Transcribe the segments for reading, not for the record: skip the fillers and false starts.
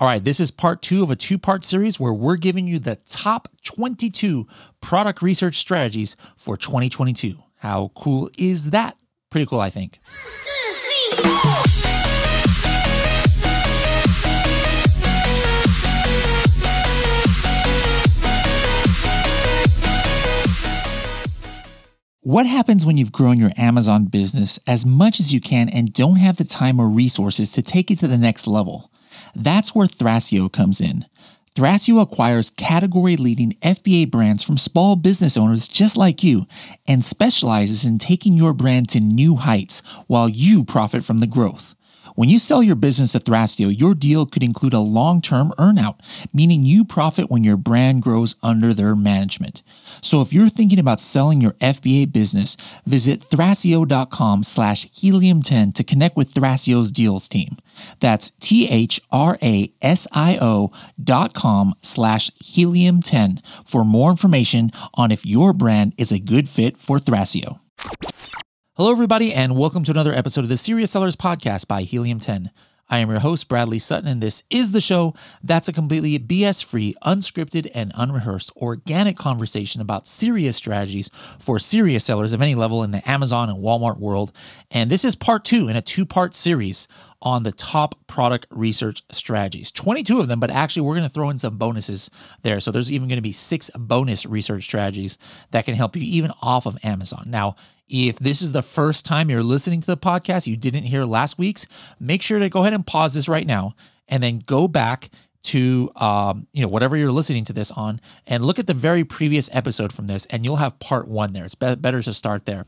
All right, this is part two of a two-part series where we're giving you the top 22 product research strategies for 2022. How cool is that? Pretty cool, I think. What happens when you've grown your Amazon business as much as you can and don't have the time or resources to take it to the next level? That's where Thrasio comes in. Thrasio acquires category-leading FBA brands from small business owners just like you and specializes in taking your brand to new heights while you profit from the growth. When you sell your business to Thrasio, your deal could include a long-term earnout, meaning you profit when your brand grows under their management. So if you're thinking about selling your FBA business, visit Thrasio.com/Helium10 to connect with Thrasio's deals team. That's Thrasio.com/Helium10 for more information on if your brand is a good fit for Thrasio. Hello, everybody, and welcome to another episode of the Serious Sellers Podcast by Helium 10. I am your host, Bradley Sutton, and this is the show that's a completely BS-free, unscripted, and unrehearsed organic conversation about serious strategies for serious sellers of any level in the Amazon and Walmart world. And this is part two in a two-part series on the top product research strategies. 22 of them, but actually we're going to throw in some bonuses there. So there's even going to be 6 bonus research strategies that can help you even off of Amazon. Now, if this is the first time you're listening to the podcast, you didn't hear last week's, make sure to go ahead and pause this right now and then go back to whatever you're listening to this on and look at the very previous episode from this and you'll have part one there. It's better to start there.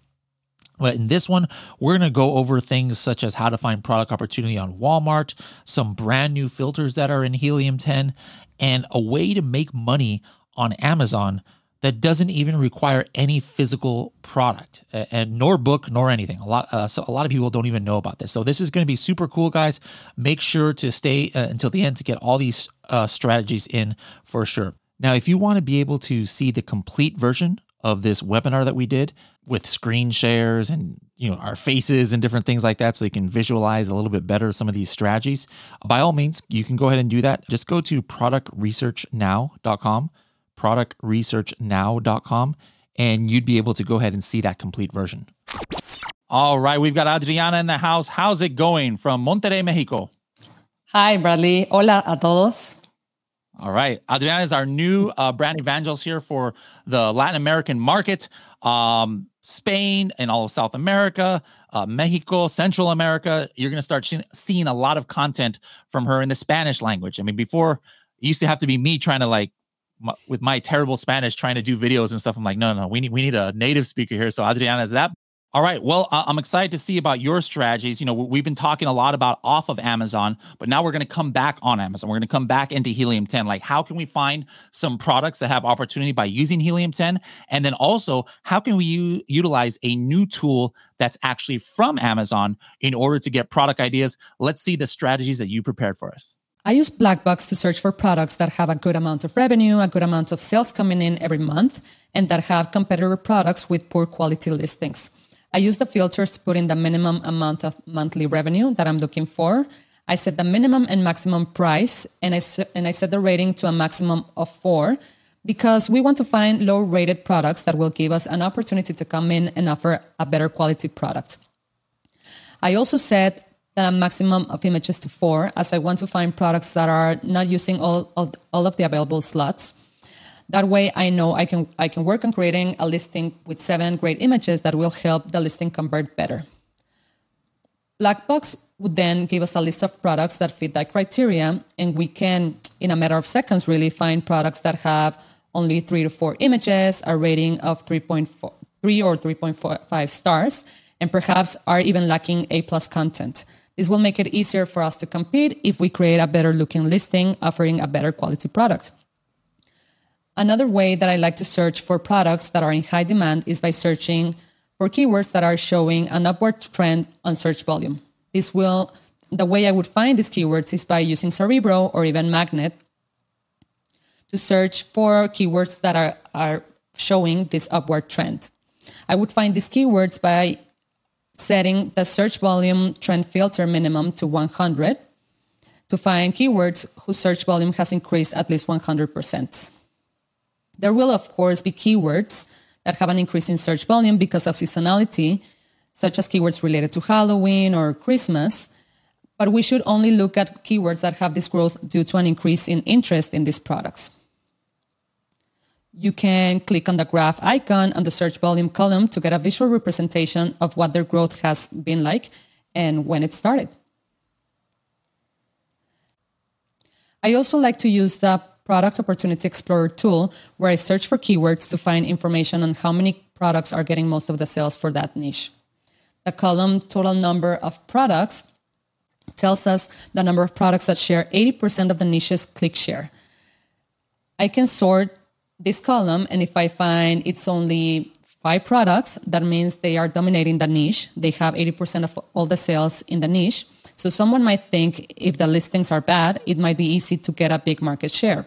But in this one, we're going to go over things such as how to find product opportunity on Walmart, some brand new filters that are in Helium 10, and a way to make money on Amazon that doesn't even require any physical product and nor book nor anything. A lot of people don't even know about this. So this is going to be super cool, guys. Make sure to stay until the end to get all these strategies in for sure. Now, if you want to be able to see the complete version of this webinar that we did with screen shares and our faces and different things like that so you can visualize a little bit better some of these strategies, by all means, you can go ahead and do that. Just go to productresearchnow.com, productresearchnow.com, and you'd be able to go ahead and see that complete version. All right, we've got Adriana in the house. How's it going from Monterrey, Mexico? Hi, Bradley. Hola a todos. All right. Adriana is our new brand evangelist here for the Latin American market, Spain and all of South America, Mexico, Central America. You're going to start seeing a lot of content from her in the Spanish language. I mean, before it used to have to be me trying to with my terrible Spanish, trying to do videos and stuff. I'm like, no, we need a native speaker here. So Adriana is that. All right. Well, I'm excited to see about your strategies. We've been talking a lot about off of Amazon, but now we're going to come back on Amazon. We're going to come back into Helium 10. Like, how can we find some products that have opportunity by using Helium 10? And then also, how can we utilize a new tool that's actually from Amazon in order to get product ideas? Let's see the strategies that you prepared for us. I use Black Box to search for products that have a good amount of revenue, a good amount of sales coming in every month, and that have competitor products with poor quality listings. I use the filters to put in the minimum amount of monthly revenue that I'm looking for. I set the minimum and maximum price, and I set the rating to a maximum of 4 because we want to find low-rated products that will give us an opportunity to come in and offer a better quality product. I also set the maximum of images to 4 as I want to find products that are not using all of the available slots. That way, I know I can work on creating a listing with 7 great images that will help the listing convert better. Black Box would then give us a list of products that fit that criteria, and we can, in a matter of seconds, really find products that have only 3 to 4 images, a rating of 3.3 or 3.5 stars, and perhaps are even lacking A+ content. This will make it easier for us to compete if we create a better-looking listing offering a better quality product. Another way that I like to search for products that are in high demand is by searching for keywords that are showing an upward trend on search volume. The way I would find these keywords is by using Cerebro or even Magnet to search for keywords that are showing this upward trend. I would find these keywords by setting the search volume trend filter minimum to 100, to find keywords whose search volume has increased at least 100%. There will, of course, be keywords that have an increase in search volume because of seasonality, such as keywords related to Halloween or Christmas, but we should only look at keywords that have this growth due to an increase in interest in these products. You can click on the graph icon on the search volume column to get a visual representation of what their growth has been like and when it started. I also like to use the Product Opportunity Explorer tool, where I search for keywords to find information on how many products are getting most of the sales for that niche. The column total number of products tells us the number of products that share 80% of the niche's click share. I can sort this column, and if I find it's only 5 products, that means they are dominating the niche. They have 80% of all the sales in the niche. So someone might think if the listings are bad, it might be easy to get a big market share.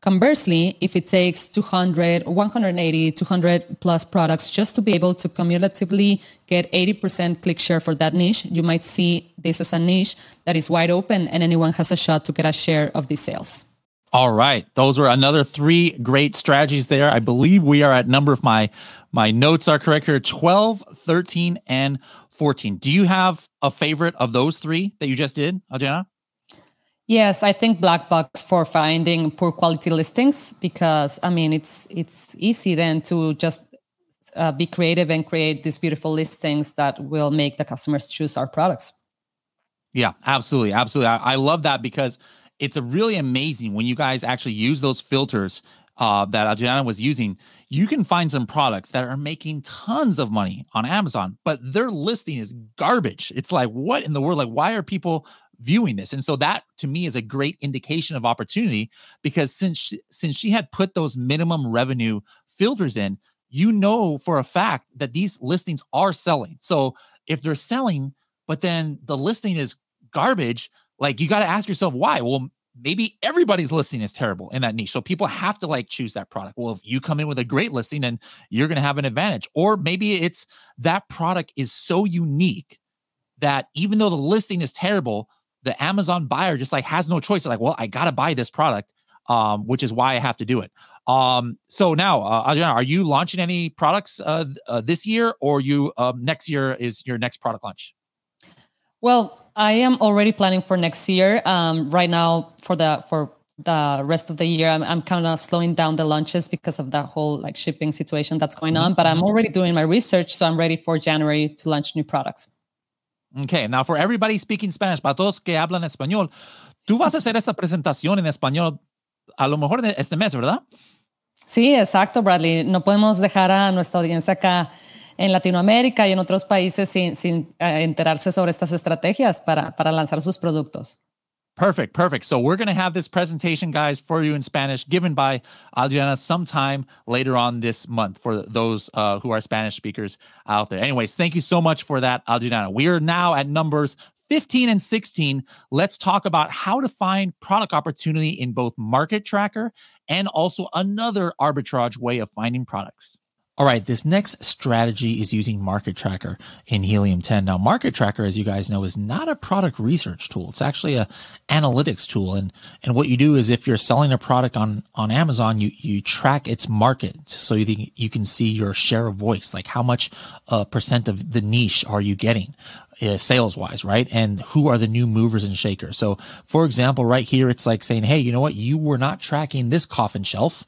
Conversely, if it takes 200, 180, 200 plus products just to be able to cumulatively get 80% click share for that niche, you might see this as a niche that is wide open and anyone has a shot to get a share of the sales. All right. Those were another 3 great strategies there. I believe we are at number, if my notes are correct here, 12, 13, and 14. Do you have a favorite of those 3 that you just did, Adriana? Yes, I think Black Box for finding poor quality listings, because I mean it's easy then to just be creative and create these beautiful listings that will make the customers choose our products. Yeah, absolutely, absolutely. I love that, because it's a really amazing when you guys actually use those filters that Adriana was using. You can find some products that are making tons of money on Amazon, but their listing is garbage. It's like, what in the world? Like, why are people viewing this? And so that to me is a great indication of opportunity, because since she had put those minimum revenue filters in, you know for a fact that these listings are selling. So if they're selling, but then the listing is garbage, like you got to ask yourself why. Well, maybe everybody's listing is terrible in that niche. So people have to like choose that product. Well, if you come in with a great listing, then you're going to have an advantage. Or maybe it's that product is so unique that even though the listing is terrible, the Amazon buyer just like has no choice. They're like, well, I got to buy this product, which is why I have to do it. So now, Adriana, are you launching any products this year, or you next year is your next product launch? Well, I am already planning for next year. Right now, for the rest of the year, I'm kind of slowing down the launches because of that whole like shipping situation that's going on. But I'm already doing my research, so I'm ready for January to launch new products. Okay, now for everybody speaking Spanish, para todos que hablan español, tú vas a hacer esta presentación en español a lo mejor este mes, ¿verdad? Sí, exacto, Bradley. No podemos dejar a nuestra audiencia acá en Latinoamérica y en otros países sin enterarse sobre estas estrategias para lanzar sus productos. Perfect, perfect. So we're going to have this presentation, guys, for you in Spanish, given by Adriana sometime later on this month for those who are Spanish speakers out there. Anyways, thank you so much for that, Adriana. We are now at numbers 15 and 16. Let's talk about how to find product opportunity in both Market Tracker and also another arbitrage way of finding products. All right, this next strategy is using Market Tracker in Helium 10. Now, Market Tracker, as you guys know, is not a product research tool. It's actually an analytics tool. And what you do is if you're selling a product on Amazon, you track its market. So you can see your share of voice, like how much percent of the niche are you getting sales-wise, right? And who are the new movers and shakers? So, for example, right here, it's like saying, hey, you know what? You were not tracking this coffin shelf.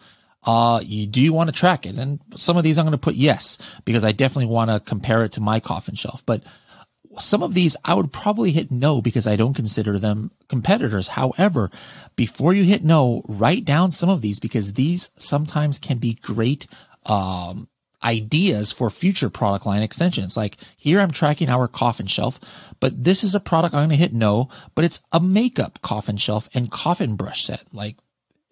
Do you want to track it? And some of these I'm going to put yes, because I definitely want to compare it to my coffin shelf. But some of these I would probably hit no, because I don't consider them competitors. However, before you hit no, write down some of these, because these sometimes can be great ideas for future product line extensions. Like here I'm tracking our coffin shelf, but this is a product I'm going to hit no, but it's a makeup coffin shelf and coffin brush set. Like,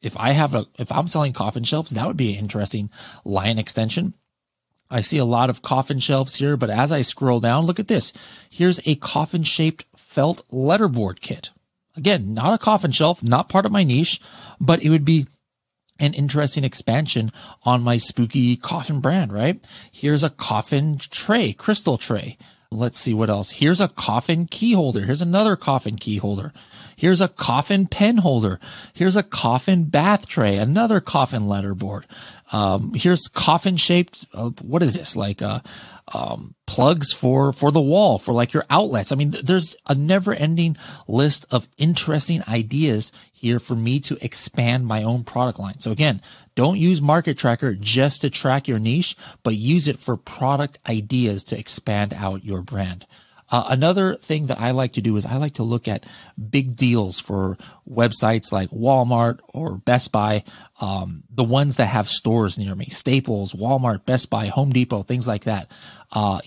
if I'm selling coffin shelves, that would be an interesting line extension. I see a lot of coffin shelves here, but as I scroll down, look at this. Here's a coffin-shaped felt letterboard kit. Again, not a coffin shelf, not part of my niche, but it would be an interesting expansion on my spooky coffin brand, right? Here's a coffin tray, crystal tray. Let's see what else. Here's a coffin key holder. Here's another coffin key holder. Here's a coffin pen holder. Here's a coffin bath tray, another coffin letterboard. Here's coffin shaped, what is this? Like, plugs for the wall, for like your outlets. I mean, there's a never ending list of interesting ideas here for me to expand my own product line. So again, don't use Market Tracker just to track your niche, but use it for product ideas to expand out your brand. Another thing that I like to do is I like to look at big deals for websites like Walmart or Best Buy, the ones that have stores near me, Staples, Walmart, Best Buy, Home Depot, things like that.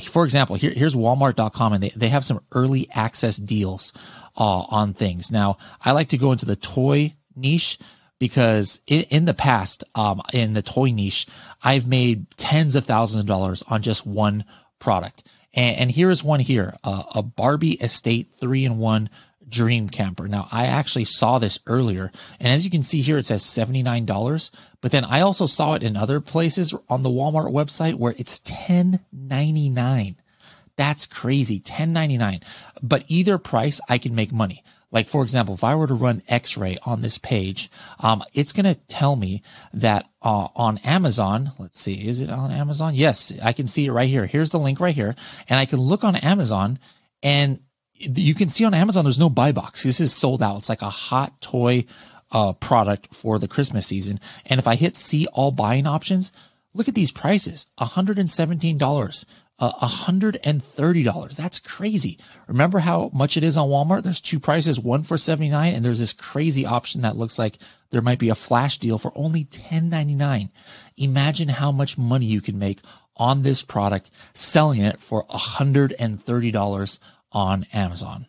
For example, here's Walmart.com, and they have some early access deals on things. Now, I like to go into the toy niche, because in the past, in the toy niche, I've made tens of thousands of dollars on just one product. And here's one here, a Barbie Estate 3-in-1 Dream Camper. Now, I actually saw this earlier, and as you can see here, it says $79. But then I also saw it in other places on the Walmart website where it's $10.99. That's crazy, $10.99. But either price, I can make money. Like, for example, if I were to run X-Ray on this page, it's going to tell me that on Amazon, let's see, is it on Amazon? Yes, I can see it right here. Here's the link right here. And I can look on Amazon, and you can see on Amazon there's no buy box. This is sold out. It's like a hot toy product for the Christmas season. And if I hit see all buying options, look at these prices, $117. $130. That's crazy. Remember how much it is on Walmart? There's two prices, one for $79, and there's this crazy option that looks like there might be a flash deal for only $10.99. Imagine how much money you can make on this product, selling it for $130 on Amazon.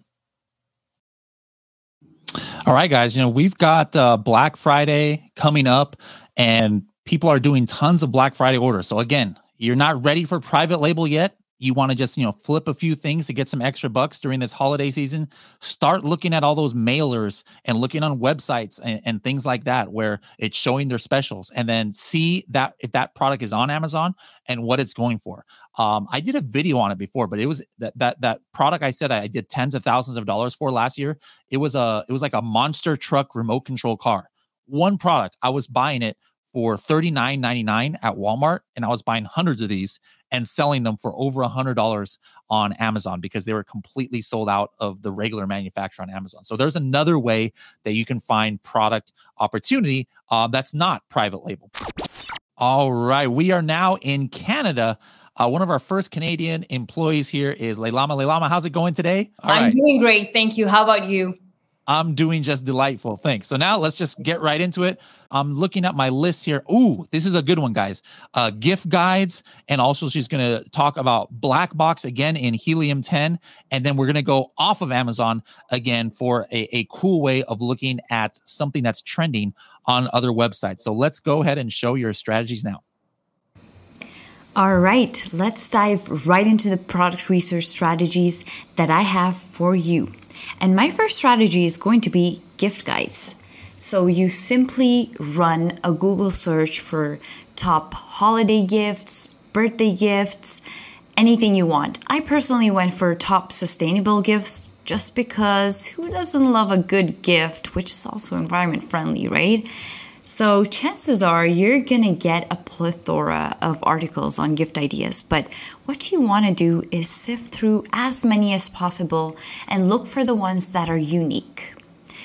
All right, guys, we've got Black Friday coming up, and people are doing tons of Black Friday orders. So again, you're not ready for private label yet. You want to just, flip a few things to get some extra bucks during this holiday season. Start looking at all those mailers and looking on websites and things like that, where it's showing their specials, and then see that if that product is on Amazon and what it's going for. I did a video on it before, but it was that product I said I did tens of thousands of dollars for last year. It was like a monster truck remote control car. One product, I was buying it for $39.99 at Walmart, and I was buying hundreds of these and selling them for over $100 on Amazon because they were completely sold out of the regular manufacturer on Amazon. So there's another way that you can find product opportunity that's not private label. All right, we are now in Canada. One of our first Canadian employees here is Leilama. Leilama, how's it going today? Doing great, thank you. How about you? I'm doing just delightful. Thanks. So now let's just get right into it. I'm looking at my list here. Ooh, this is a good one, guys. Gift guides. And also she's going to talk about Black Box again in Helium 10. And then we're going to go off of Amazon again for a cool way of looking at something that's trending on other websites. So let's go ahead and show your strategies now. All right, let's dive right into the product research strategies that I have for you. And my first strategy is going to be gift guides. So you simply run a Google search for top holiday gifts, birthday gifts, anything you want. I personally went for top sustainable gifts just because who doesn't love a good gift, which is also environment friendly, right? So chances are you're going to get a plethora of articles on gift ideas, but what you want to do is sift through as many as possible and look for the ones that are unique.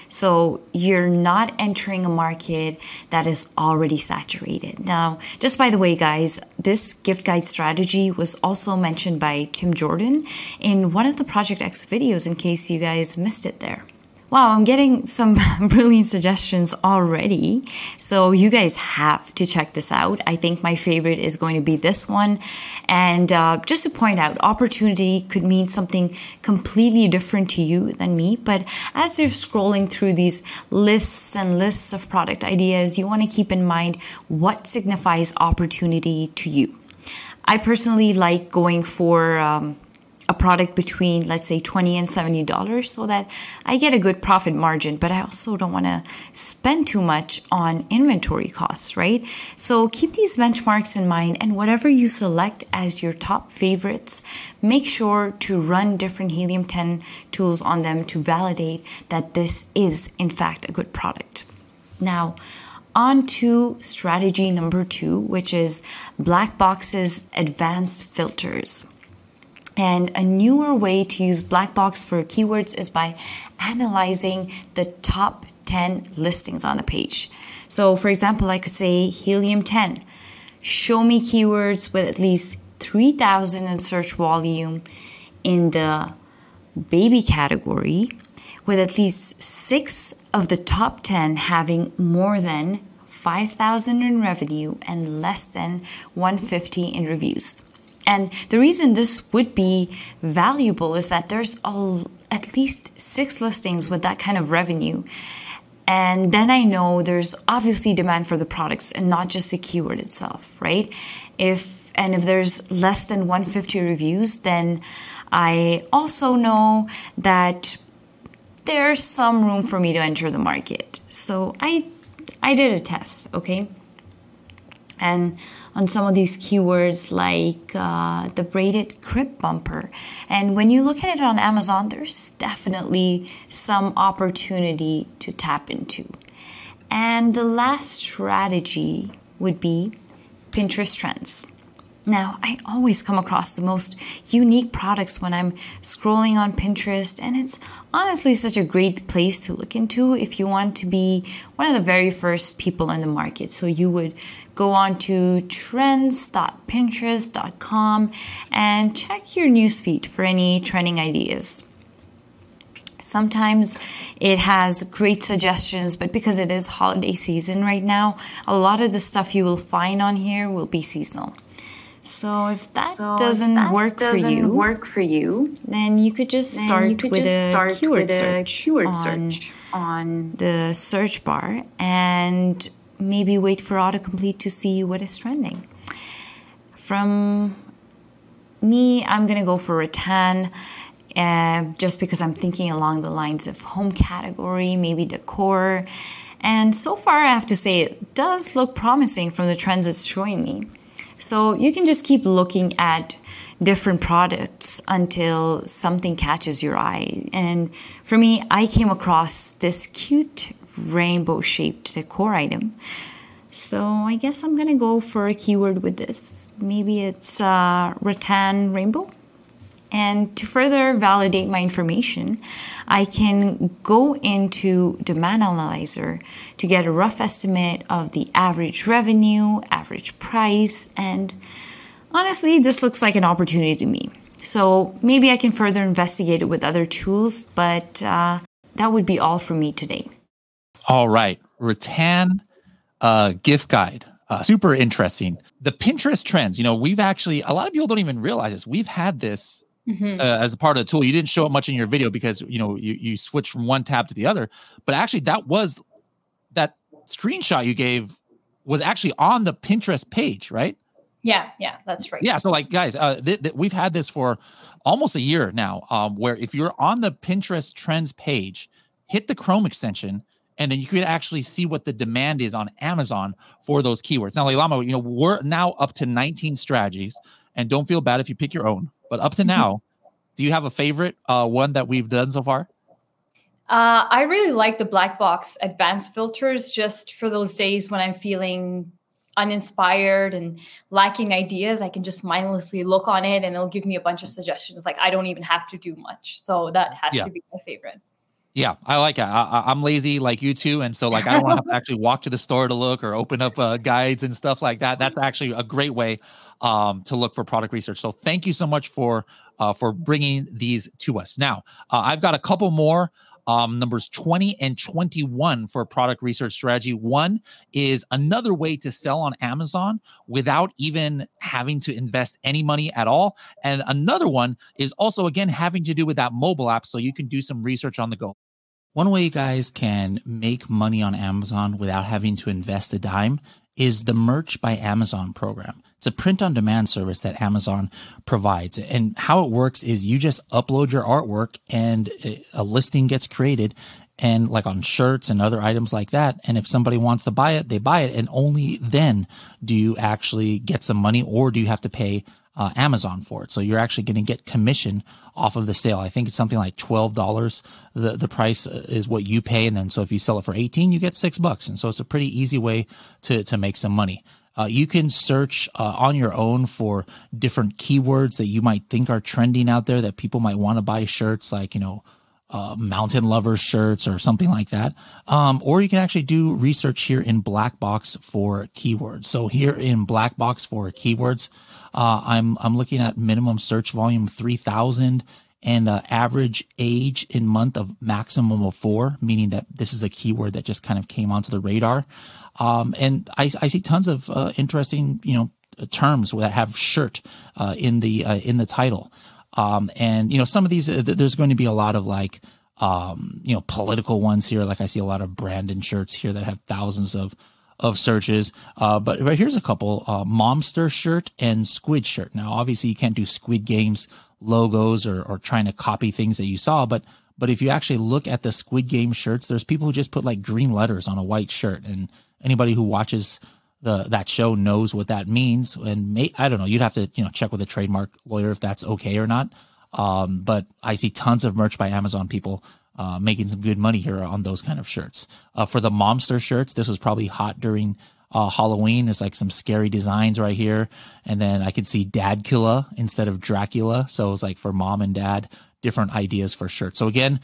So you're not entering a market that is already saturated. Now, just by the way, guys, this gift guide strategy was also mentioned by Tim Jordan in one of the Project X videos, in case you guys missed it there. Wow, I'm getting some brilliant suggestions already. So you guys have to check this out. I think my favorite is going to be this one. And just to point out, opportunity could mean something completely different to you than me. But as you're scrolling through these lists and lists of product ideas, you want to keep in mind what signifies opportunity to you. I personally like going for a product between, let's say, $20 and $70 so that I get a good profit margin, but I also don't want to spend too much on inventory costs, right? So keep these benchmarks in mind, and whatever you select as your top favorites, make sure to run different Helium 10 tools on them to validate that this is, in fact, a good product. Now, on to strategy number 2, which is Black Box's advanced filters. And a newer way to use Black Box for keywords is by analyzing the top 10 listings on a page. So, for example, I could say Helium 10, show me keywords with at least 3,000 in search volume in the baby category, with at least 6 of the top 10 having more than 5,000 in revenue and less than 150 in reviews. And the reason this would be valuable is that there's at least 6 listings with that kind of revenue. And then I know there's obviously demand for the products and not just the keyword itself, right? If there's less than 150 reviews, then I also know that there's some room for me to enter the market. So I did a test, okay? And on some of these keywords like the braided crib bumper. And when you look at it on Amazon, there's definitely some opportunity to tap into. And the last strategy would be Pinterest trends. Now, I always come across the most unique products when I'm scrolling on Pinterest, and it's honestly such a great place to look into if you want to be one of the very first people in the market. So you would go on to trends.pinterest.com and check your newsfeed for any trending ideas. Sometimes it has great suggestions, but because it is holiday season right now, a lot of the stuff you will find on here will be seasonal. So if that doesn't work for you, then you could just start with a keyword search on the search bar and maybe wait for autocomplete to see what is trending. From me, I'm going to go for rattan just because I'm thinking along the lines of home category, maybe decor. And so far, I have to say, it does look promising from the trends it's showing me. So you can just keep looking at different products until something catches your eye. And for me, I came across this cute rainbow-shaped decor item. So I guess I'm going to go for a keyword with this. Maybe it's rattan rainbow. And to further validate my information, I can go into Demand Analyzer to get a rough estimate of the average revenue, average price, and honestly, this looks like an opportunity to me. So maybe I can further investigate it with other tools, but that would be all for me today. All right, rattan gift guide. Super interesting. The Pinterest trends, we've actually, a lot of people don't even realize this. We've had this as a part of the tool. You didn't show it much in your video because you switched from one tab to the other, but actually that screenshot you gave was actually on the Pinterest page, right? Yeah, that's right. Yeah, so like guys, we've had this for almost a year now, where if you're on the Pinterest trends page, hit the Chrome extension, and then you could actually see what the demand is on Amazon for those keywords. Now, Leilama, we're now up to 19 strategies, and don't feel bad if you pick your own. But up to now, do you have a favorite one that we've done so far? I really like the Black Box advanced filters just for those days when I'm feeling uninspired and lacking ideas. I can just mindlessly look on it, and it'll give me a bunch of suggestions. Like I don't even have to do much. So that has to be my favorite. Yeah, I like it. I'm lazy like you too. And so like, I don't want to actually walk to the store to look or open up guides and stuff like that. That's actually a great way to look for product research. So thank you so much for bringing these to us. Now, I've got a couple more. Numbers 20 and 21 for product research strategy. One is another way to sell on Amazon without even having to invest any money at all. And another one is also, again, having to do with that mobile app so you can do some research on the go. One way you guys can make money on Amazon without having to invest a dime is the Merch by Amazon program. It's a print-on-demand service that Amazon provides. And how it works is you just upload your artwork and a listing gets created, and like on shirts and other items like that. And if somebody wants to buy it, they buy it. And only then do you actually get some money, or do you have to pay Amazon for it. So you're actually going to get commission off of the sale. I think it's something like $12. The price is what you pay. And then, so if you sell it for 18, you get $6. And so it's a pretty easy way to make some money. You can search on your own for different keywords that you might think are trending out there that people might want to buy shirts, like, you know, mountain lover shirts or something like that. Or you can actually do research here in Black Box for keywords. So here in Black Box for keywords, I'm looking at minimum search volume 3,000 and average age in month of maximum of 4, meaning that this is a keyword that just kind of came onto the radar. And I see tons of interesting, you know, terms that have shirt in the title. And, you know, some of these, there's going to be a lot of like, you know, political ones here. Like I see a lot of Brandon shirts here that have thousands of searches. But here's a couple, Momster shirt and Squid shirt. Now, obviously you can't do Squid Games logos or trying to copy things that you saw, but if you actually look at the Squid Game shirts, there's people who just put like green letters on a white shirt, and anybody who watches that show knows what that means. And I don't know, you'd have to, you know, check with a trademark lawyer if that's okay or not. But I see tons of Merch by Amazon people making some good money here on those kind of shirts. For the Momster shirts, this was probably hot during Halloween. There's like some scary designs right here. And then I could see Dadkilla instead of Dracula. So it was like for mom and dad, different ideas for shirts. So again,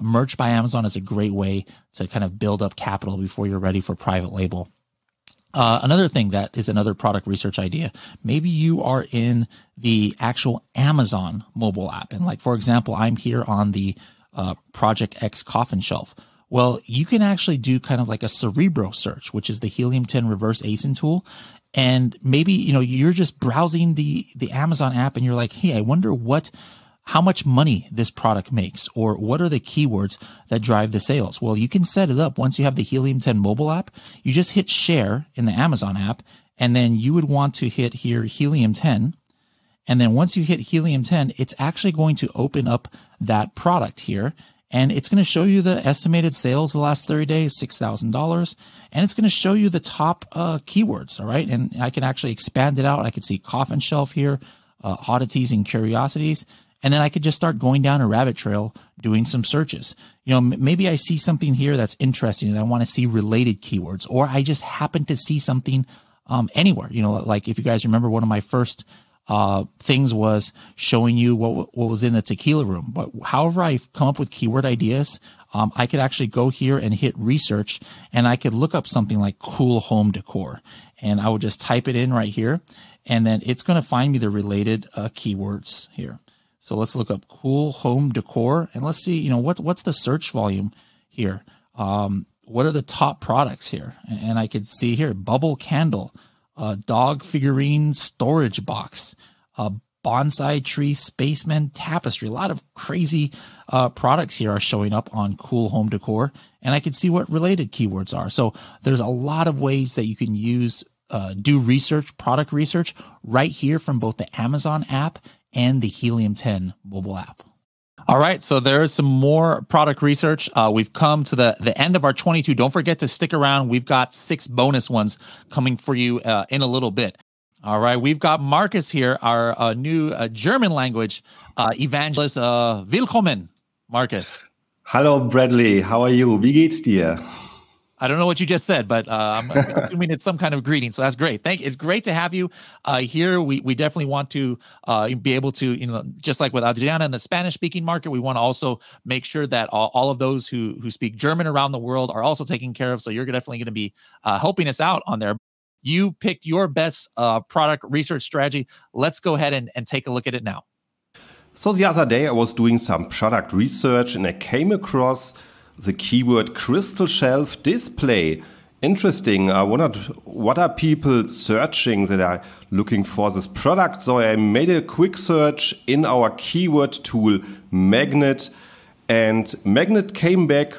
Merch by Amazon is a great way to kind of build up capital before you're ready for private label. Another thing that is another product research idea, maybe you are in the actual Amazon mobile app. And like, for example, I'm here on the Project X coffin shelf. Well, you can actually do kind of like a Cerebro search, which is the Helium 10 reverse ASIN tool. And maybe, you know, you're just browsing the Amazon app and you're like, hey, I wonder how much money this product makes, or what are the keywords that drive the sales? Well, you can set it up once you have the Helium 10 mobile app. You just hit share in the Amazon app, and then you would want to hit here Helium 10. And then once you hit Helium 10, it's actually going to open up that product here, and it's going to show you the estimated sales the last 30 days, $6,000, and it's going to show you the top keywords, all right? And I can actually expand it out. I can see coffin shelf here, oddities and curiosities. And then I could just start going down a rabbit trail doing some searches. You know, maybe I see something here that's interesting and I want to see related keywords, or I just happen to see something anywhere. You know, like if you guys remember, one of my first things was showing you what was in the tequila room. But however I come up with keyword ideas, I could actually go here and hit research, and I could look up something like cool home decor. And I would just type it in right here, and then it's going to find me the related keywords here. So let's look up cool home decor, and let's see, you know, what's the search volume here? What are the top products here? And I could see here, bubble candle, dog figurine storage box, bonsai tree, spaceman tapestry. A lot of crazy products here are showing up on cool home decor, and I could see what related keywords are. So there's a lot of ways that you can use, do research, product research right here from both the Amazon app and the Helium 10 mobile app. All right, so there is some more product research. We've come to the end of our 22. Don't forget to stick around. We've got 6 bonus ones coming for you in a little bit. All right, we've got Marcus here, our new German language evangelist. Willkommen, Marcus. Hello, Bradley. How are you? Wie geht's dir? I don't know what you just said, but I'm assuming it's some kind of greeting. So that's great. Thank you. It's great to have you here. We definitely want to be able to, you know, just like with Adriana in the Spanish-speaking market, we want to also make sure that all of those who speak German around the world are also taken care of. So you're definitely going to be helping us out on there. You picked your best product research strategy. Let's go ahead and take a look at it now. So the other day I was doing some product research, and I came across the keyword crystal shelf display. Interesting. I wondered what are people searching that are looking for this product. So I made a quick search in our keyword tool Magnet, and Magnet came back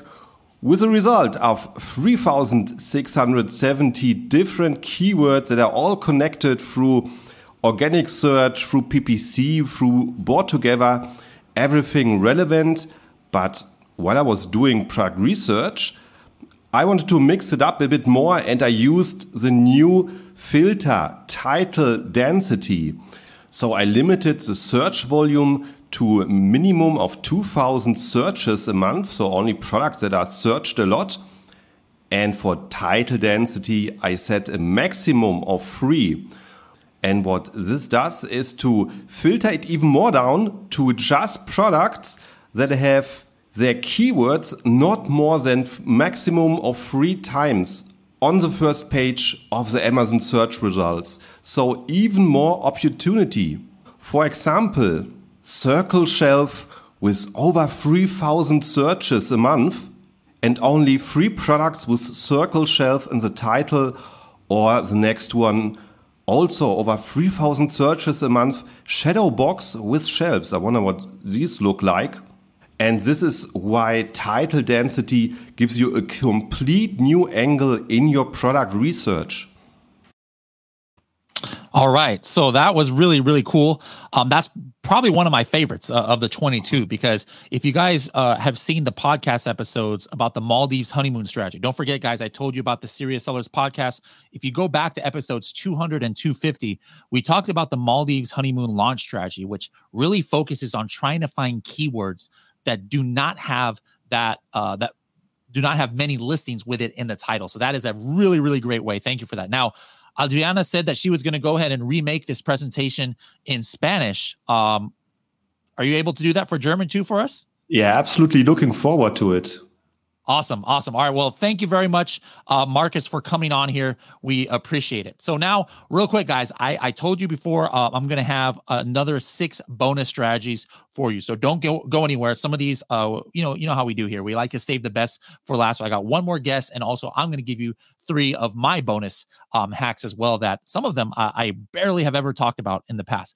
with a result of 3,670 different keywords that are all connected through organic search, through PPC, through bought together, everything relevant. But while I was doing product research, I wanted to mix it up a bit more, and I used the new filter title density. So I limited the search volume to a minimum of 2,000 searches a month, so only products that are searched a lot. And for title density, I set a maximum of 3. And what this does is to filter it even more down to just products that have their keywords not more than maximum of 3 times on the first page of the Amazon search results. So even more opportunity. For example, circle shelf with over 3,000 searches a month and only 3 products with circle shelf in the title, or the next one, also over 3,000 searches a month, shadow box with shelves. I wonder what these look like. And this is why title density gives you a complete new angle in your product research. All right. So that was really, really cool. That's probably one of my favorites of the 22, because if you guys have seen the podcast episodes about the Maldives honeymoon strategy, don't forget, guys, I told you about the Serious Sellers podcast. If you go back to episodes 200 and 250, we talked about the Maldives honeymoon launch strategy, which really focuses on trying to find keywords that do not have that do not have many listings with it in the title. So that is a really, really great way. Thank you for that. Now, Adriana said that she was going to go ahead and remake this presentation in Spanish. Are you able to do that for German too for us? Yeah, absolutely. Looking forward to it. Awesome. Awesome. All right. Well, thank you very much, Marcus, for coming on here. We appreciate it. So now real quick, guys, I told you before, I'm going to have another 6 bonus strategies for you. So don't go anywhere. Some of these, you know how we do here. We like to save the best for last. So I got one more guess. And also I'm going to give you 3 of my bonus hacks as well, that some of them I barely have ever talked about in the past.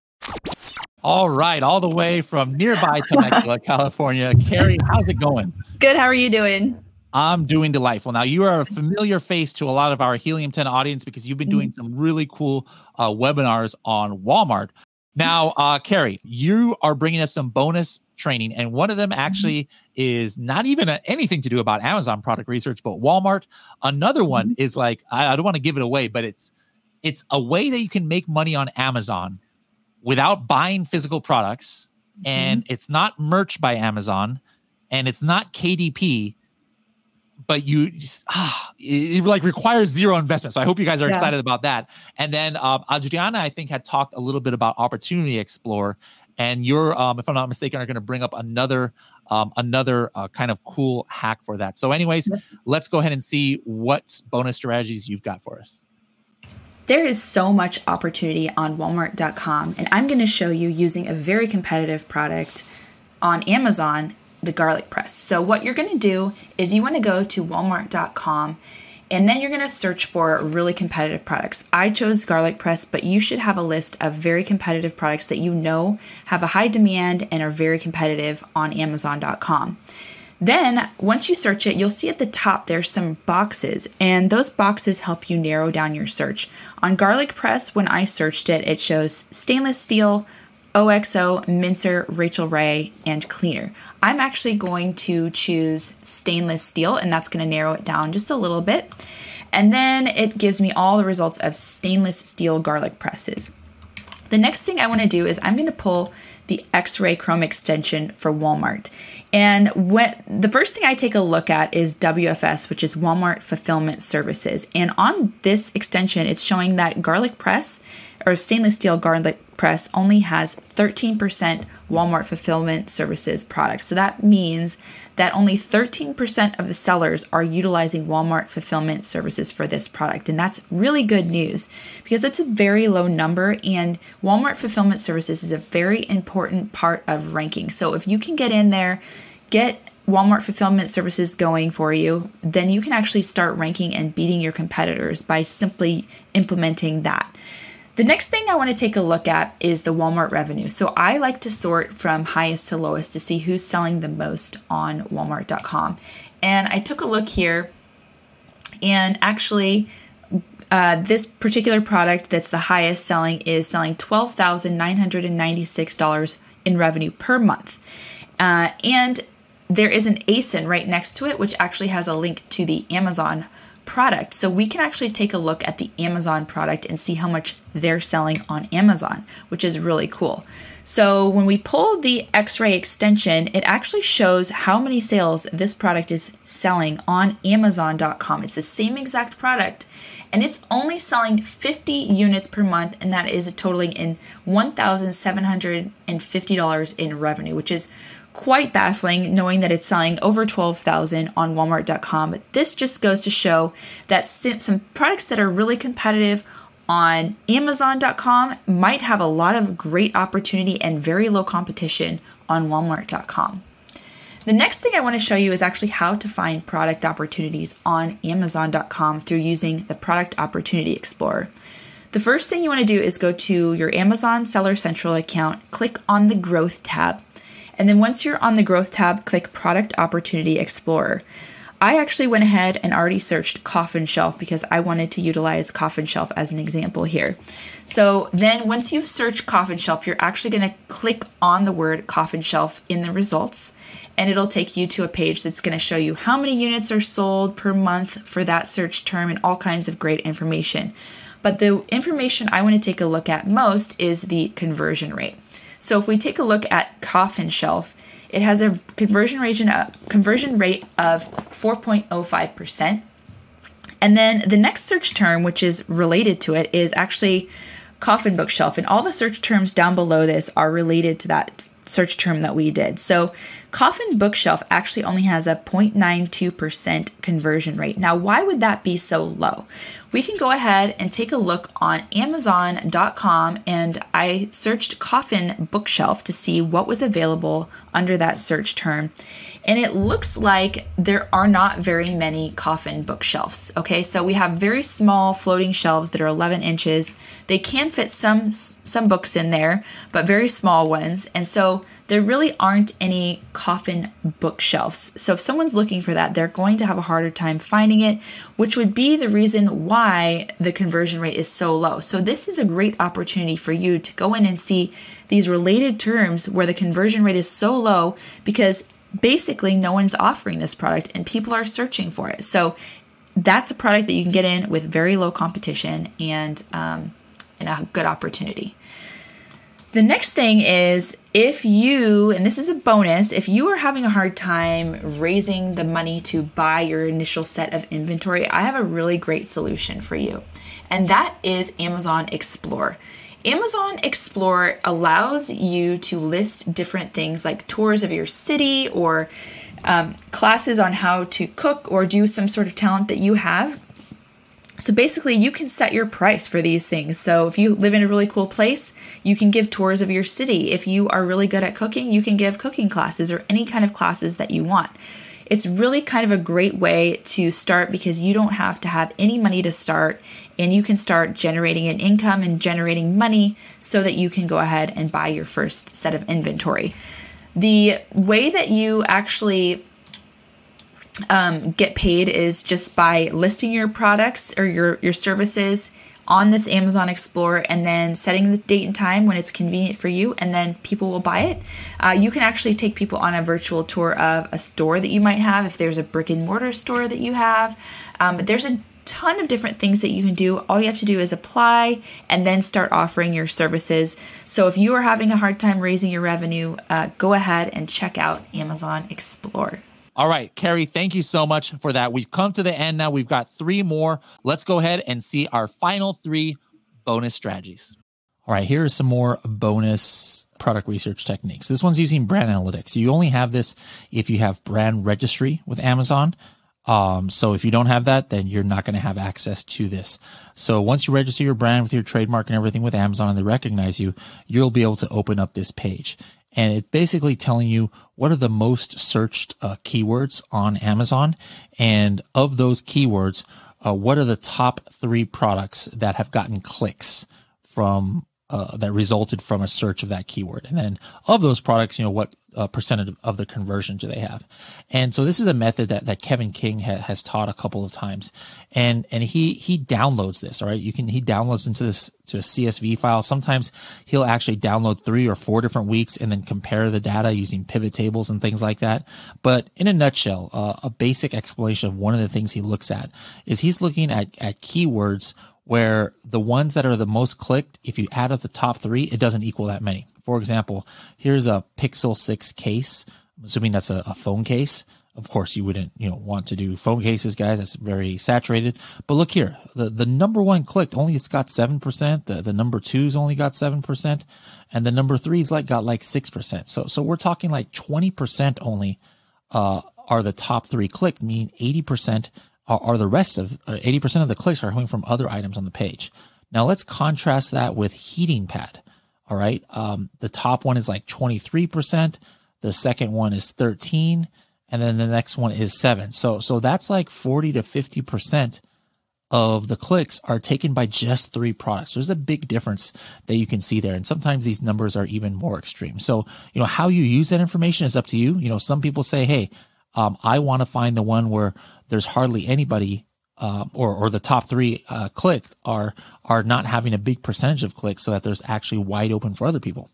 All right. All the way from nearby Temecula, California. Carrie, how's it going? Good. How are you doing? I'm doing delightful. Now, you are a familiar face to a lot of our Helium 10 audience because you've been doing some really cool webinars on Walmart. Now, Carrie, you are bringing us some bonus training, and one of them actually is not even anything to do about Amazon product research, but Walmart. Another one is like, I don't want to give it away, but it's a way that you can make money on Amazon without buying physical products, and it's not Merch by Amazon, and it's not KDP, but you just, it like requires zero investment. So I hope you guys are excited about that. And then Adriana, I think, had talked a little bit about Opportunity Explorer, and you're, if I'm not mistaken, are going to bring up another kind of cool hack for that. So anyways, let's go ahead and see what bonus strategies you've got for us. There is so much opportunity on Walmart.com, and I'm going to show you using a very competitive product on Amazon, the garlic press. So what you're going to do is you want to go to Walmart.com, and then you're going to search for really competitive products. I chose garlic press, but you should have a list of very competitive products that you know have a high demand and are very competitive on Amazon.com. Then once you search it, you'll see at the top there's some boxes, and those boxes help you narrow down your search. On garlic press, when I searched it, it shows stainless steel, OXO, mincer, Rachel Ray, and cleaner. I'm actually going to choose stainless steel, and that's going to narrow it down just a little bit. And then it gives me all the results of stainless steel garlic presses. The next thing I want to do is I'm going to pull the X-Ray Chrome extension for Walmart. And the first thing I take a look at is WFS, which is Walmart Fulfillment Services. And on this extension, it's showing that garlic press or stainless steel garlic press only has 13% Walmart Fulfillment Services products. So that means that only 13% of the sellers are utilizing Walmart Fulfillment Services for this product. And that's really good news because it's a very low number, and Walmart Fulfillment Services is a very important part of ranking. So if you can get in there, get Walmart Fulfillment Services going for you, then you can actually start ranking and beating your competitors by simply implementing that. The next thing I want to take a look at is the Walmart revenue. So I like to sort from highest to lowest to see who's selling the most on Walmart.com. And I took a look here, and actually this particular product that's the highest selling is selling $12,996 in revenue per month. And there is an ASIN right next to it, which actually has a link to the Amazon product. So we can actually take a look at the Amazon product and see how much they're selling on Amazon, which is really cool. So when we pull the X-ray extension, it actually shows how many sales this product is selling on Amazon.com. It's the same exact product, and it's only selling 50 units per month, and that is totaling in $1,750 in revenue, which is quite baffling knowing that it's selling over 12,000 on Walmart.com. But this just goes to show that some products that are really competitive on Amazon.com might have a lot of great opportunity and very low competition on Walmart.com. The next thing I want to show you is actually how to find product opportunities on Amazon.com through using the Product Opportunity Explorer. The first thing you want to do is go to your Amazon Seller Central account, click on the Growth tab, and then once you're on the Growth tab, click Product Opportunity Explorer. I actually went ahead and already searched coffin shelf because I wanted to utilize coffin shelf as an example here. So then once you've searched coffin shelf, you're actually going to click on the word coffin shelf in the results, and it'll take you to a page that's going to show you how many units are sold per month for that search term and all kinds of great information. But the information I want to take a look at most is the conversion rate. So if we take a look at coffin shelf, it has a conversion rate of 4.05%. And then the next search term, which is related to it, is actually coffin bookshelf. And all the search terms down below this are related to that search term that we did. So coffin bookshelf actually only has a 0.92% conversion rate. Now, why would that be so low? We can go ahead and take a look on Amazon.com, and I searched coffin bookshelf to see what was available under that search term. And it looks like there are not very many coffin bookshelves. Okay, so we have very small floating shelves that are 11 inches. They can fit some books in there, but very small ones. And so there really aren't any coffin bookshelves. So if someone's looking for that, they're going to have a harder time finding it, which would be the reason why the conversion rate is so low. So this is a great opportunity for you to go in and see these related terms where the conversion rate is so low because basically no one's offering this product and people are searching for it. So that's a product that you can get in with very low competition and a good opportunity. The next thing is if you, and this is a bonus, if you are having a hard time raising the money to buy your initial set of inventory, I have a really great solution for you. And that is Amazon Explore. Amazon Explore allows you to list different things like tours of your city or classes on how to cook or do some sort of talent that you have. So basically, you can set your price for these things. So if you live in a really cool place, you can give tours of your city. If you are really good at cooking, you can give cooking classes or any kind of classes that you want. It's really kind of a great way to start because you don't have to have any money to start, and you can start generating an income and generating money so that you can go ahead and buy your first set of inventory. The way that you actually get paid is just by listing your products or your services on this Amazon Explorer and then setting the date and time when it's convenient for you, and then people will buy it. You can actually take people on a virtual tour of a store that you might have if there's a brick and mortar store that you have. But there's a ton of different things that you can do. All you have to do is apply and then start offering your services. So if you are having a hard time raising your revenue, go ahead and check out Amazon Explorer. All right, Carrie, thank you so much for that. We've come to the end now. We've got three more. Let's go ahead and see our final three bonus strategies. All right, here are some more bonus product research techniques. This one's using brand analytics. You only have this if you have brand registry with Amazon. So if you don't have that, then you're not going to have access to this. So once you register your brand with your trademark and everything with Amazon and they recognize you, you'll be able to open up this page. And it's basically telling you what are the most searched keywords on Amazon. And of those keywords, what are the top three products that have gotten clicks from that resulted from a search of that keyword. And then of those products, you know, what percentage of the conversion do they have? And so this is a method that Kevin King has taught a couple of times, and he downloads this. All right. He downloads into this to a CSV file. Sometimes he'll actually download 3 or 4 different weeks and then compare the data using pivot tables and things like that. But in a nutshell, a basic explanation of one of the things he looks at is he's looking at keywords where the ones that are the most clicked, if you add up the top 3, it doesn't equal that many. For example, here's a Pixel 6 case. I'm assuming that's a phone case. Of course, you wouldn't, want to do phone cases, guys. That's very saturated. But look here, the number 1 clicked only it's got 7%. The number 2's only got 7%, and the number 3's got 6%. So we're talking 20% only are the top 3 clicked, meaning 80% are the rest of 80% of the clicks are coming from other items on the page. Now let's contrast that with heating pad. All right. The top one is 23%. The second one is 13%. And then the next one is 7%. So that's 40 to 50% of the clicks are taken by just 3 products. There's a big difference that you can see there. And sometimes these numbers are even more extreme. So, how you use that information is up to you. Some people say, hey, I want to find the one where there's hardly anybody or the top 3 clicked are not having a big percentage of clicks so that there's actually wide open for other people.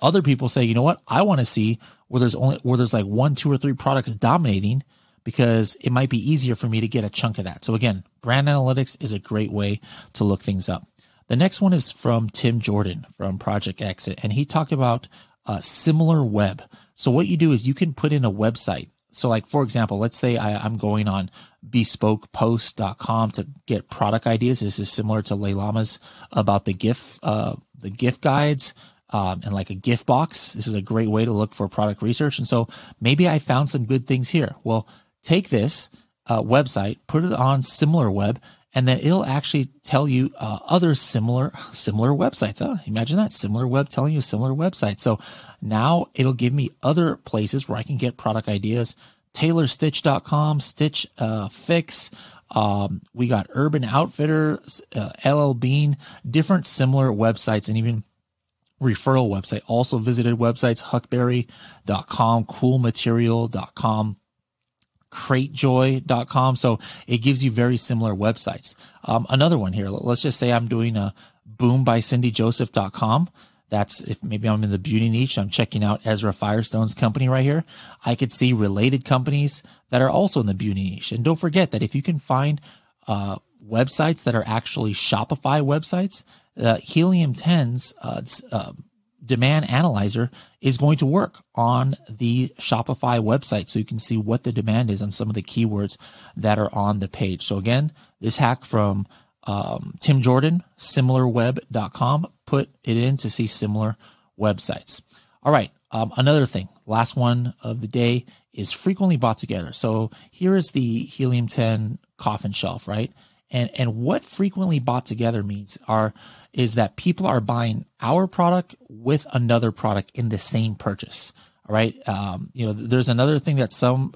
Other people say, you know what? I want to see where there's 1, 2, or 3 products dominating because it might be easier for me to get a chunk of that. So again, brand analytics is a great way to look things up. The next one is from Tim Jordan from Project Exit, and he talked about Similarweb. So what you do is you can put in a website. So for example, let's say I'm going on bespokepost.com to get product ideas. This is similar to Leilama's about the gift guides, and a gift box. This is a great way to look for product research. And so maybe I found some good things here. Well, take this website, put it on SimilarWeb, and then it'll actually tell you other similar websites. Huh? Imagine that, SimilarWeb telling you similar websites. So now it'll give me other places where I can get product ideas. TaylorStitch.com, Stitch Fix. We got Urban Outfitters, L.L. Bean, different similar websites, and even referral website. Also visited websites, Huckberry.com, CoolMaterial.com. CrateJoy.com. So it gives you very similar websites. Another one here, let's just say I'm doing a boombycindyjoseph.com. That's if maybe I'm in the beauty niche, I'm checking out Ezra Firestone's company right here. I could see related companies that are also in the beauty niche. And don't forget that if you can find websites that are actually Shopify websites, Helium 10's demand analyzer is going to work on the Shopify website. So you can see what the demand is on some of the keywords that are on the page. So again, this hack from Tim Jordan, similarweb.com, put it in to see similar websites. All right. Another thing, last one of the day is frequently bought together. So here is the Helium 10 coffin shelf, right? And what frequently bought together means is that people are buying our product with another product in the same purchase. All right. There's another thing that some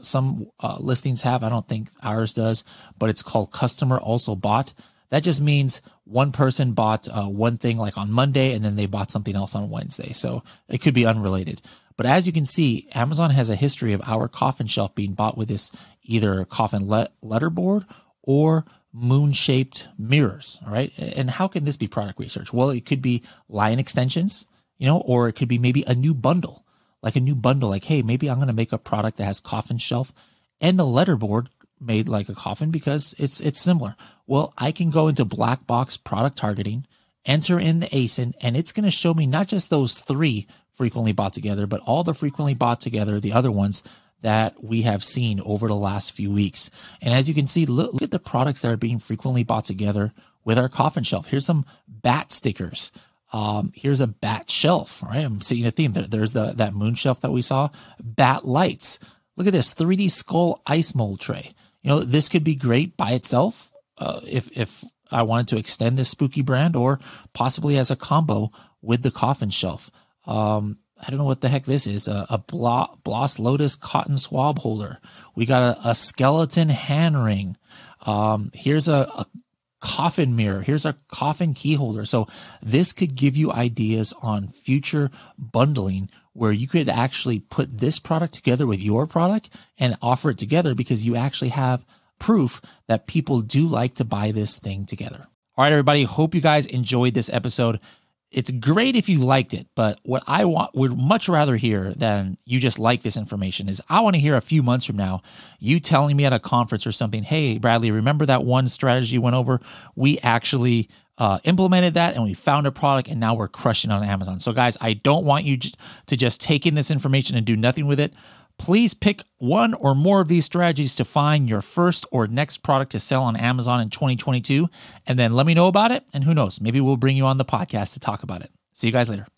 listings have. I don't think ours does, but it's called customer also bought. That just means one person bought one thing on Monday, and then they bought something else on Wednesday. So it could be unrelated. But as you can see, Amazon has a history of our coffin shelf being bought with this either coffin letterboard or moon-shaped mirrors, all right? And how can this be product research? Well, it could be line extensions, or it could be maybe a new bundle. Hey, maybe I'm going to make a product that has coffin shelf and a letterboard made like a coffin because it's similar. Well, I can go into Black Box product targeting, enter in the ASIN, and it's going to show me not just those 3 frequently bought together, but all the frequently bought together, the other ones that we have seen over the last few weeks. And as you can see, look at the products that are being frequently bought together with our coffin shelf. Here's some bat stickers. Here's a bat shelf, right? I'm seeing a theme. There's that moon shelf that we saw. Bat lights. Look at this 3D skull ice mold tray. This could be great by itself if I wanted to extend this spooky brand, or possibly as a combo with the coffin shelf. I don't know what the heck this is, a Bloss Lotus cotton swab holder. We got a skeleton hand ring. Here's a coffin mirror. Here's our coffin key holder. So this could give you ideas on future bundling where you could actually put this product together with your product and offer it together because you actually have proof that people do like to buy this thing together. All right, everybody. Hope you guys enjoyed this episode. It's great if you liked it, but what I want would much rather hear than you just like this information is I want to hear a few months from now, you telling me at a conference or something, hey, Bradley, remember that one strategy you went over? We actually implemented that and we found a product and now we're crushing on Amazon. So guys, I don't want you to just take in this information and do nothing with it. Please pick one or more of these strategies to find your first or next product to sell on Amazon in 2022, and then let me know about it. And who knows, maybe we'll bring you on the podcast to talk about it. See you guys later.